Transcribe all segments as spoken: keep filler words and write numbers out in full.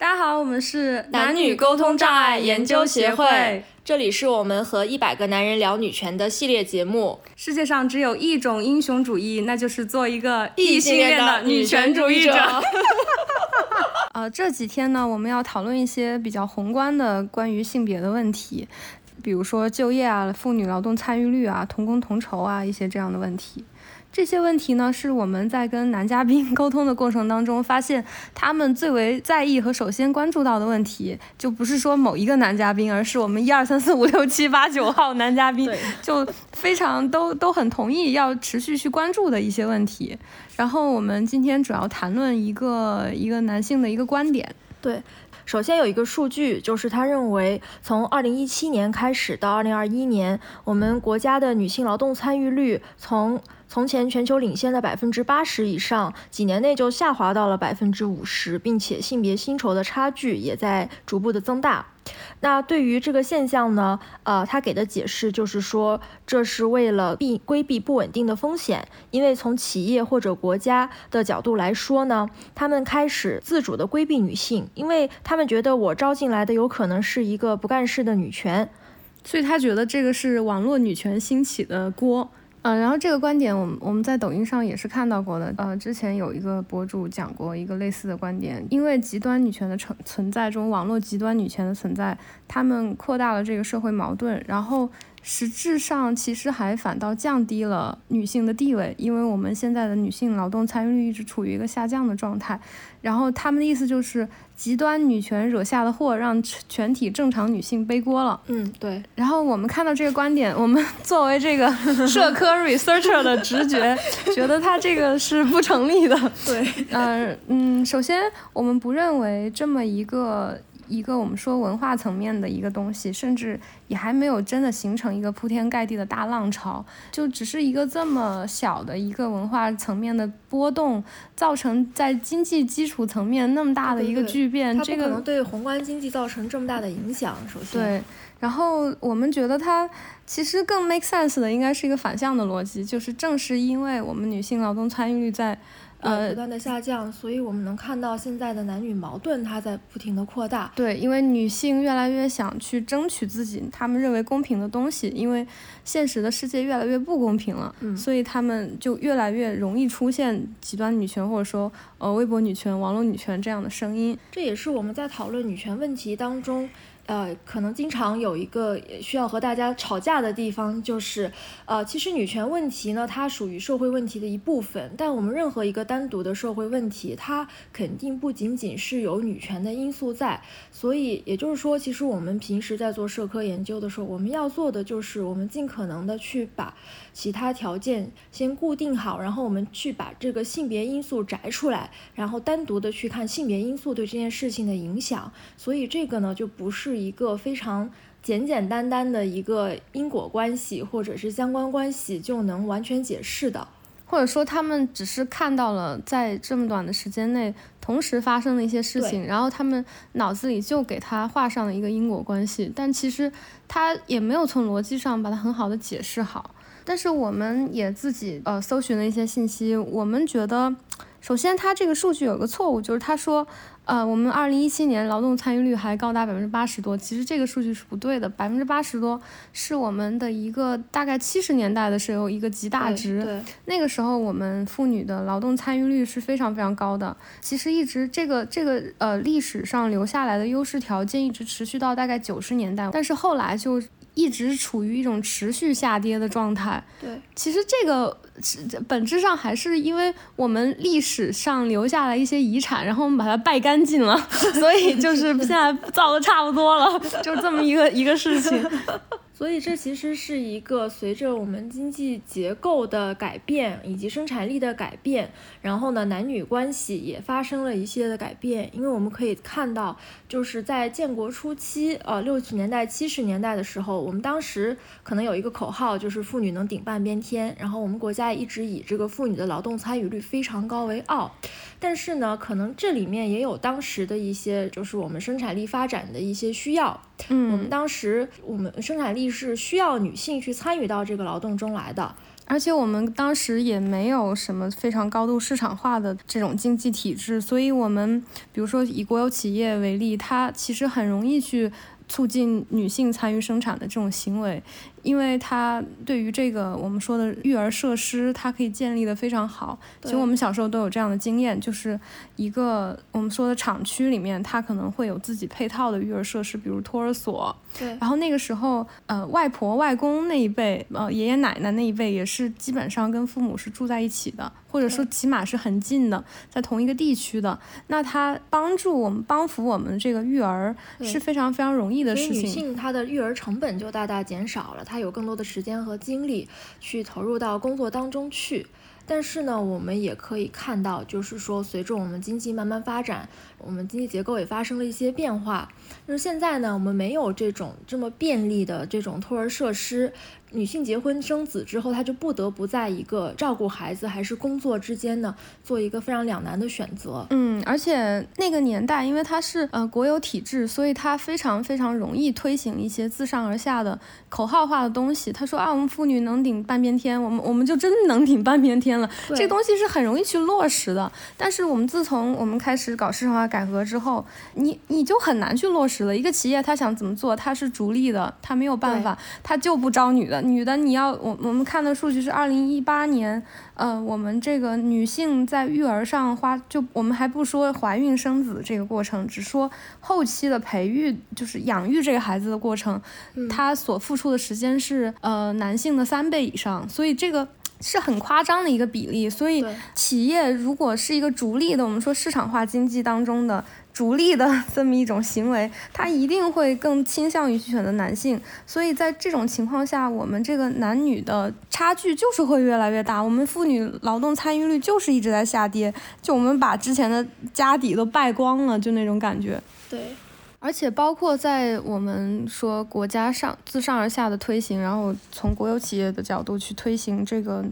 大家好，我们是男女沟通障碍研究协会，这里是我们和一百个男人聊女权的系列节目。世界上只有一种英雄主义，那就是做一个异性恋的女权主义者。呃，这几天呢，我们要讨论一些比较宏观的关于性别的问题，比如说就业啊、妇女劳动参与率啊、同工同酬啊一些这样的问题。这些问题呢，是我们在跟男嘉宾沟通的过程当中发现他们最为在意和首先关注到的问题，就不是说某一个男嘉宾，而是我们一二三四五六七八九号男嘉宾就非常都都很同意要持续去关注的一些问题。然后我们今天主要谈论一个一个男性的一个观点。对，首先有一个数据，就是他认为从二零一七年开始到二零二一年，我们国家的女性劳动参与率从从前全球领先的百分之八十以上，几年内就下滑到了百分之五十，并且性别薪酬的差距也在逐步的增大。那对于这个现象呢，呃，他给的解释就是说，这是为了避规避不稳定的风险，因为从企业或者国家的角度来说呢，他们开始自主的规避女性，因为他们觉得我招进来的有可能是一个不干事的女权，所以他觉得这个是网络女权兴起的锅。嗯、呃，然后这个观点我们我们在抖音上也是看到过的。呃，之前有一个博主讲过一个类似的观点，因为极端女权的存存在中，网络极端女权的存在，他们扩大了这个社会矛盾，然后实质上其实还反倒降低了女性的地位，因为我们现在的女性劳动参与率一直处于一个下降的状态。然后他们的意思就是，极端女权惹下的祸让全体正常女性背锅了。嗯，对。然后我们看到这个观点，我们作为这个社科 researcher 的直觉，觉得它这个是不成立的。对。嗯、呃、嗯，首先我们不认为这么一个一个我们说文化层面的一个东西，甚至也还没有真的形成一个铺天盖地的大浪潮，就只是一个这么小的一个文化层面的波动，造成在经济基础层面那么大的一个巨变，这个它不可能对宏观经济造成这么大的影响。首先对，然后我们觉得它其实更 make sense 的应该是一个反向的逻辑，就是正是因为我们女性劳动参与率在呃，不断的下降，所以我们能看到现在的男女矛盾它在不停的扩大。对，因为女性越来越想去争取自己她们认为公平的东西，因为现实的世界越来越不公平了、嗯、所以她们就越来越容易出现极端女权或者说呃微博女权、网络女权这样的声音。这也是我们在讨论女权问题当中呃，可能经常有一个需要和大家吵架的地方，就是呃，其实女权问题呢，它属于社会问题的一部分，但我们任何一个单独的社会问题，它肯定不仅仅是有女权的因素在。所以也就是说，其实我们平时在做社科研究的时候，我们要做的就是我们尽可能的去把其他条件先固定好，然后我们去把这个性别因素摘出来，然后单独的去看性别因素对这件事情的影响。所以这个呢，就不是一个非常简简单单的一个因果关系或者是相关关系就能完全解释的，或者说他们只是看到了在这么短的时间内同时发生的一些事情，然后他们脑子里就给它画上了一个因果关系，但其实他也没有从逻辑上把它很好的解释好。但是我们也自己呃搜寻了一些信息，我们觉得首先他这个数据有个错误，就是他说呃，我们二零一七年劳动参与率还高达百分之八十多，其实这个数据是不对的。百分之八十多是我们的一个大概七十年代的时候一个极大值，那个时候我们妇女的劳动参与率是非常非常高的。其实一直这个这个呃历史上留下来的优势条件一直持续到大概九十年代，但是后来就一直处于一种持续下跌的状态。对，其实这个本质上还是因为我们历史上留下来一些遗产，然后我们把它败干净了，所以就是现在造的差不多了，就这么一个一个事情。所以这其实是一个随着我们经济结构的改变以及生产力的改变，然后呢男女关系也发生了一些的改变。因为我们可以看到，就是在建国初期呃六十年代七十年代的时候，我们当时可能有一个口号，就是妇女能顶半边天，然后我们国家一直以这个妇女的劳动参与率非常高为傲。但是呢可能这里面也有当时的一些就是我们生产力发展的一些需要，嗯，我们当时我们生产力是需要女性去参与到这个劳动中来的，而且我们当时也没有什么非常高度市场化的这种经济体制，所以我们比如说以国有企业为例，它其实很容易去促进女性参与生产的这种行为，因为它对于这个我们说的育儿设施它可以建立的非常好。其实我们小时候都有这样的经验，就是一个我们说的厂区里面它可能会有自己配套的育儿设施，比如托儿所。对，然后那个时候呃，外婆外公那一辈呃，爷爷奶奶那一辈也是基本上跟父母是住在一起的，或者说起码是很近的，在同一个地区的，那它帮助我们帮扶我们这个育儿是非常非常容易的事情。所以女性她的育儿成本就大大减少了，她有更多的时间和精力去投入到工作当中去。但是呢，我们也可以看到，就是说随着我们经济慢慢发展，我们经济结构也发生了一些变化。就是现在呢，我们没有这种这么便利的这种托儿设施，女性结婚生子之后，她就不得不在一个照顾孩子还是工作之间呢，做一个非常两难的选择。嗯，而且那个年代，因为它是呃国有体制，所以它非常非常容易推行一些自上而下的口号化的东西。他说啊，我们妇女能顶半边天，我们我们就真的能顶半边天了。这个东西是很容易去落实的。但是我们自从我们开始搞市场化改革之后，你你就很难去落实了。一个企业他想怎么做，他是逐利的，他没有办法，他就不招女的。女的，你要我我们看的数据是二零一八年，呃，我们这个女性在育儿上花，就我们还不说怀孕生子这个过程，只说后期的培育，就是养育这个孩子的过程，她所付出的时间是呃男性的三倍以上，所以这个是很夸张的一个比例。所以企业如果是一个逐利的，我们说市场化经济当中的逐利的这么一种行为，它一定会更倾向于去选择男性。所以在这种情况下，我们这个男女的差距就是会越来越大，我们妇女劳动参与率就是一直在下跌，就我们把之前的家底都败光了，就那种感觉。对，而且包括在我们说国家上自上而下的推行，然后从国有企业的角度去推行这个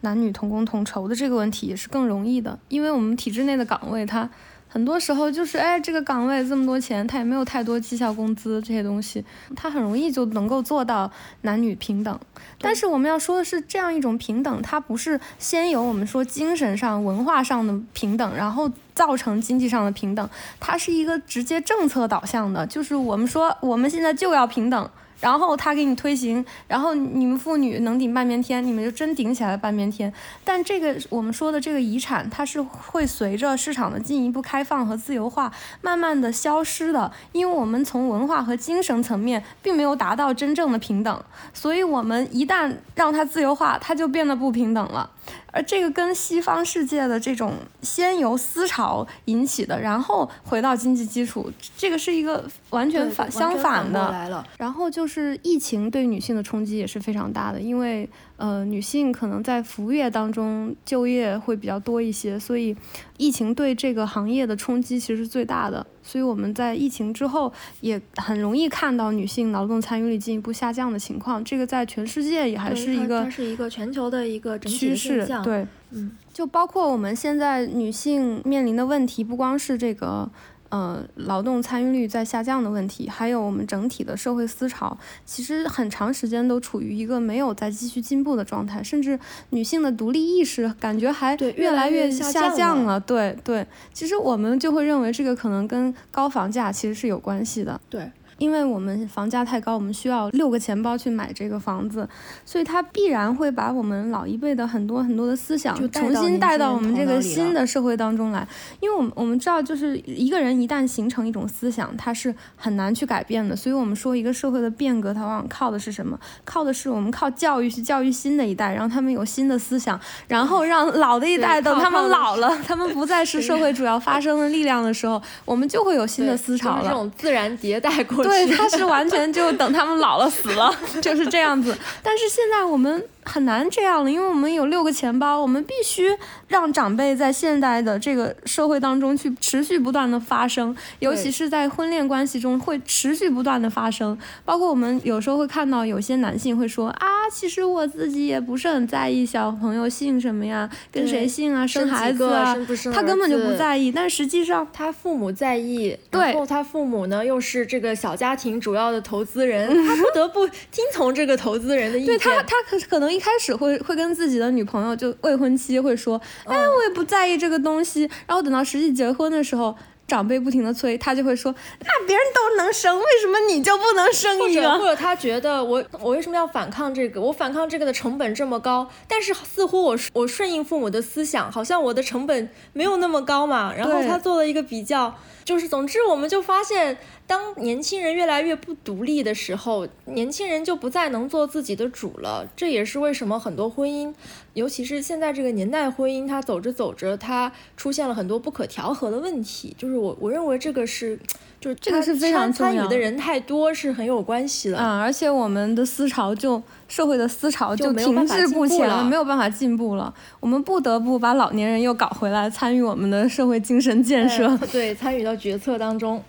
男女同工同酬的这个问题也是更容易的，因为我们体制内的岗位它很多时候就是哎，这个岗位这么多钱，它也没有太多绩效工资这些东西，它很容易就能够做到男女平等。但是我们要说的是，这样一种平等它不是先有我们说精神上文化上的平等，然后造成经济上的平等，它是一个直接政策导向的，就是我们说我们现在就要平等，然后他给你推行，然后你们妇女能顶半边天，你们就真顶起来半边天。但这个我们说的这个遗产，它是会随着市场的进一步开放和自由化慢慢的消失的，因为我们从文化和精神层面并没有达到真正的平等，所以我们一旦让它自由化，它就变得不平等了。而这个跟西方世界的这种先由思潮引起的，然后回到经济基础，这个是一个完全反相反的。然后就是疫情对女性的冲击也是非常大的，因为呃女性可能在服务业当中就业会比较多一些，所以疫情对这个行业的冲击其实是最大的。所以我们在疫情之后也很容易看到女性劳动参与率进一步下降的情况，这个在全世界也还是一个它是一个全球的一个整体的现象。对，嗯，就包括我们现在女性面临的问题，不光是这个呃，劳动参与率在下降的问题，还有我们整体的社会思潮，其实很长时间都处于一个没有再继续进步的状态，甚至女性的独立意识感觉还越来越下降了。对，越来越下降了。对对，其实我们就会认为这个可能跟高房价其实是有关系的。对，因为我们房价太高，我们需要六个钱包去买这个房子，所以它必然会把我们老一辈的很多很多的思想重新带到我们这个新的社会当中来。因为我们我们知道，就是一个人一旦形成一种思想，它是很难去改变的。所以我们说一个社会的变革，它往往靠的是什么？靠的是我们靠教育去教育新的一代，让他们有新的思想，然后让老的一代等他们老了，他们不再是社会主要发生的力量的时候，我们就会有新的思潮了。这种自然迭代过程。对，他是完全就等他们老了死了就是这样子。但是现在我们很难这样了，因为我们有六个钱包，我们必须让长辈在现代的这个社会当中去持续不断的发生，尤其是在婚恋关系中会持续不断的发生。包括我们有时候会看到有些男性会说啊，其实我自己也不是很在意小朋友姓什么呀，跟谁姓啊，生孩子啊，生生他根本就不在意，但实际上他父母在意，然后他父母呢又是这个小家庭主要的投资人，他不得不听从这个投资人的意见。对，他他可能一开始会会跟自己的女朋友，就未婚妻会说，哎，我也不在意这个东西。然后等到实际结婚的时候，长辈不停的催，他就会说，那别人都能生，为什么你就不能生一个？或者，或者他觉得我我为什么要反抗这个？我反抗这个的成本这么高，但是似乎我我顺应父母的思想，好像我的成本没有那么高嘛。然后他做了一个比较，就是总之我们就发现，当年轻人越来越不独立的时候，年轻人就不再能做自己的主了。这也是为什么很多婚姻，尤其是现在这个年代婚姻，它走着走着，它出现了很多不可调和的问题。就是我我认为这个是，就是这个是非常参与的人太多是很有关系的。嗯，而且我们的思潮就社会的思潮就停滞不前了，没有办法进步了。我们不得不把老年人又搞回来，参与我们的社会精神建设，对，参与到决策当中。